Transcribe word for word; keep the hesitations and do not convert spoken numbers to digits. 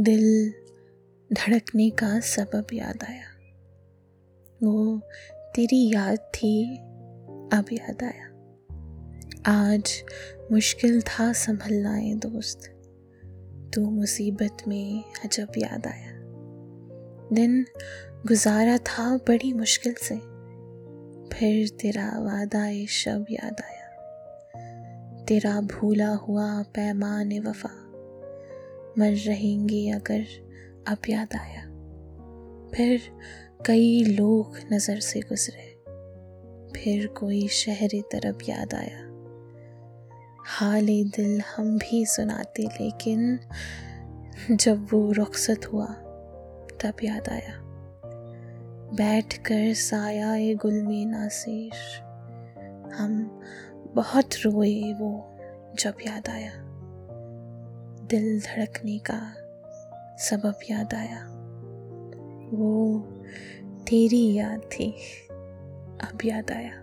दिल धड़कने का सबब याद आया, वो तेरी याद थी अब याद आया। आज मुश्किल था संभलना ए दोस्त, तू मुसीबत में अजब याद आया। दिन गुजारा था बड़ी मुश्किल से, फिर तेरा वादा ए शब याद आया। तेरा भूला हुआ पैमाने वफा, मर रहेंगे अगर अब याद आया। फिर कई लोग नज़र से गुजरे, फिर कोई शहर तरफ याद आया। हाले दिल हम भी सुनाते, लेकिन जब वो रुखसत हुआ तब याद आया। बैठ कर साया-ए गुल में नासिर, हम बहुत रोए वो जब याद आया। दिल धड़कने का सबब याद आया, वो तेरी याद थी अब याद आया।